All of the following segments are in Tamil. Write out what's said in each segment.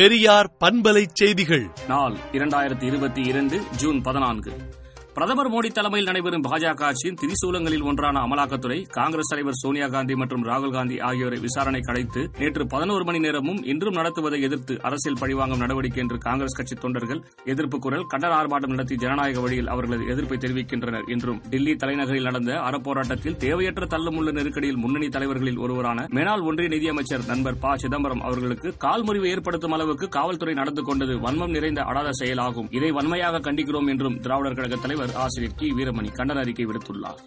பெரியார் பண்பலை செய்திகள் நாள் 2022 ஜூன் 14. பிரதமர் மோடி தலைமையில் நடைபெறும் பாஜக ஆட்சியின் திரிசூலங்களில் ஒன்றான அமலாக்கத்துறை காங்கிரஸ் தலைவர் சோனியாகாந்தி மற்றும் ராகுல்காந்தி ஆகியோரை விசாரணைக்கு அழைத்து நேற்று 11 மணி நேரமும் இன்றும் நடத்துவதை எதிர்த்து அரசியல் பழிவாங்கும் நடவடிக்கை என்று காங்கிரஸ் கட்சி தொண்டர்கள் எதிர்ப்பு குரல் கண்டன ஆர்ப்பாட்டம் நடத்தி ஜனநாயக வழியில் அவர்களது எதிர்ப்பை தெரிவிக்கின்றனர் என்றும் டில்லி தலைநகரில் நடந்த அறப்போராட்டத்தில் தேவையற்ற தள்ளமுள்ள நெருக்கடியில் முன்னணி தலைவர்களில் ஒருவரான மேனாள் ஒன்றிய நிதியமைச்சர் நண்பர் ப. சிதம்பரம் அவர்களுக்கு கால்முறிவு ஏற்படுத்தும் அளவுக்கு காவல்துறை நடந்து கொண்டது வன்மம் நிறைந்த அடாத செயலாகும், இதை வன்மையாக கண்டிக்கிறோம் என்றும் திராவிடர் கழக தலைவர் ஆசிரியர் கி. வீரமணி கண்டன அறிக்கை விடுத்துள்ளார்.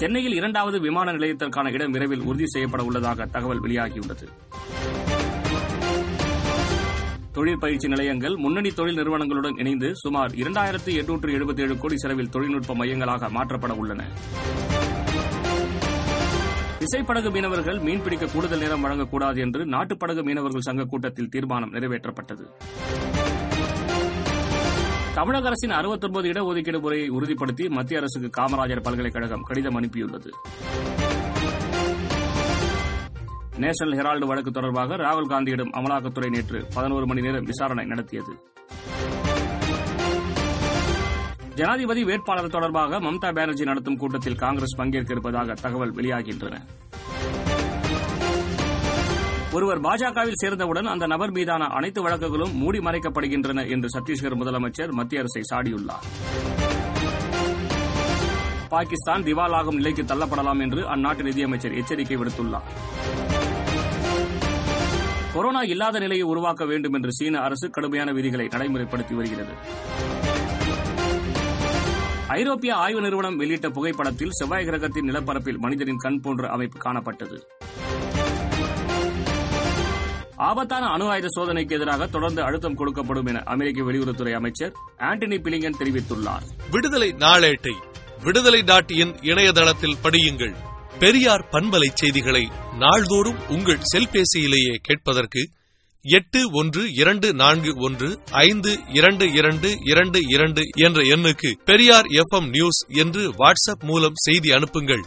சென்னையில் 2வது விமான நிலையத்திற்கான இடம் விரைவில் உறுதி செய்யப்பட உள்ளதாக தகவல் வெளியாகியுள்ளது. தொழில் பயிற்சி நிலையங்கள் முன்னணி தொழில் நிறுவனங்களுடன் இணைந்து சுமார் 2877 கோடி செலவில் தொழில்நுட்ப மையங்களாக மாற்றப்பட உள்ளன. விசைப்படகு மீனவர்கள் மீன்பிடிக்க கூடுதல் நேரம் வழங்கக்கூடாது என்று நாட்டுப்படகு மீனவர்கள் சங்க கூட்டத்தில் தீர்மானம் நிறைவேற்றப்பட்டது. தமிழக அரசின் 69 இடஒதுக்கீடு முறையை உறுதிப்படுத்தி மத்திய அரசுக்கு காமராஜர் பல்கலைக்கழகம் கடிதம் அனுப்பியுள்ளது. நேஷனல் ஹெரால்டு வழக்கு தொடர்பாக ராகுல்காந்தியிடம் அமலாக்கத்துறை நேற்று 11 மணி நேரம் விசாரணை நடத்தியது. ஜனாதிபதி வேட்பாளர் தொடர்பாக மம்தா பானா்ஜி நடத்தும் கூட்டத்தில் காங்கிரஸ் பங்கேற்க இருப்பதாக தகவல் வெளியாகின்றன. ஒருவர் பாஜகவில் சேர்ந்தவுடன் அந்த நபர் மீதான அனைத்து வழக்குகளும் மூடி மறைக்கப்படுகின்றன என்று சத்தீஷ்கர் முதலமைச்சர் மத்திய அரசை சாடியுள்ளார். பாகிஸ்தான் திவாலாகும் நிலைக்கு தள்ளப்படலாம் என்று அந்நாட்டு நிதியமைச்சர் எச்சரிக்கை விடுத்துள்ளார். கொரோனா இல்லாத நிலையை உருவாக்க வேண்டும் என்று சீன அரசு கடுமையான விதிகளை நடைமுறைப்படுத்தி வருகிறது. ஐரோப்பிய ஆய்வு நிறுவனம் வெளியிட்ட புகைப்படத்தில் செவ்வாய் கிரகத்தின் நிலப்பரப்பில் மனிதனின் கண் போன்ற அமைப்பு காணப்பட்டது. ஆபத்தான அணு ஆயுத சோதனைக்கு எதிராக தொடர்ந்து அழுத்தம் கொடுக்கப்படும் என அமெரிக்க வெளியுறவுத்துறை அமைச்சர் ஆண்டனி பிலிங்கன் தெரிவித்துள்ளார். விடுதலை நாளேட்டை விடுதலை.in இணையதளத்தில் படியுங்கள். பெரியார் பண்பலை செய்திகளை நாள்தோறும் உங்கள் செல்பேசியிலேயே கேட்பதற்கு 8124152222 என்ற எண்ணுக்கு பெரியார் FM நியூஸ் என்று வாட்ஸ்அப் மூலம் செய்தி அனுப்புங்கள்.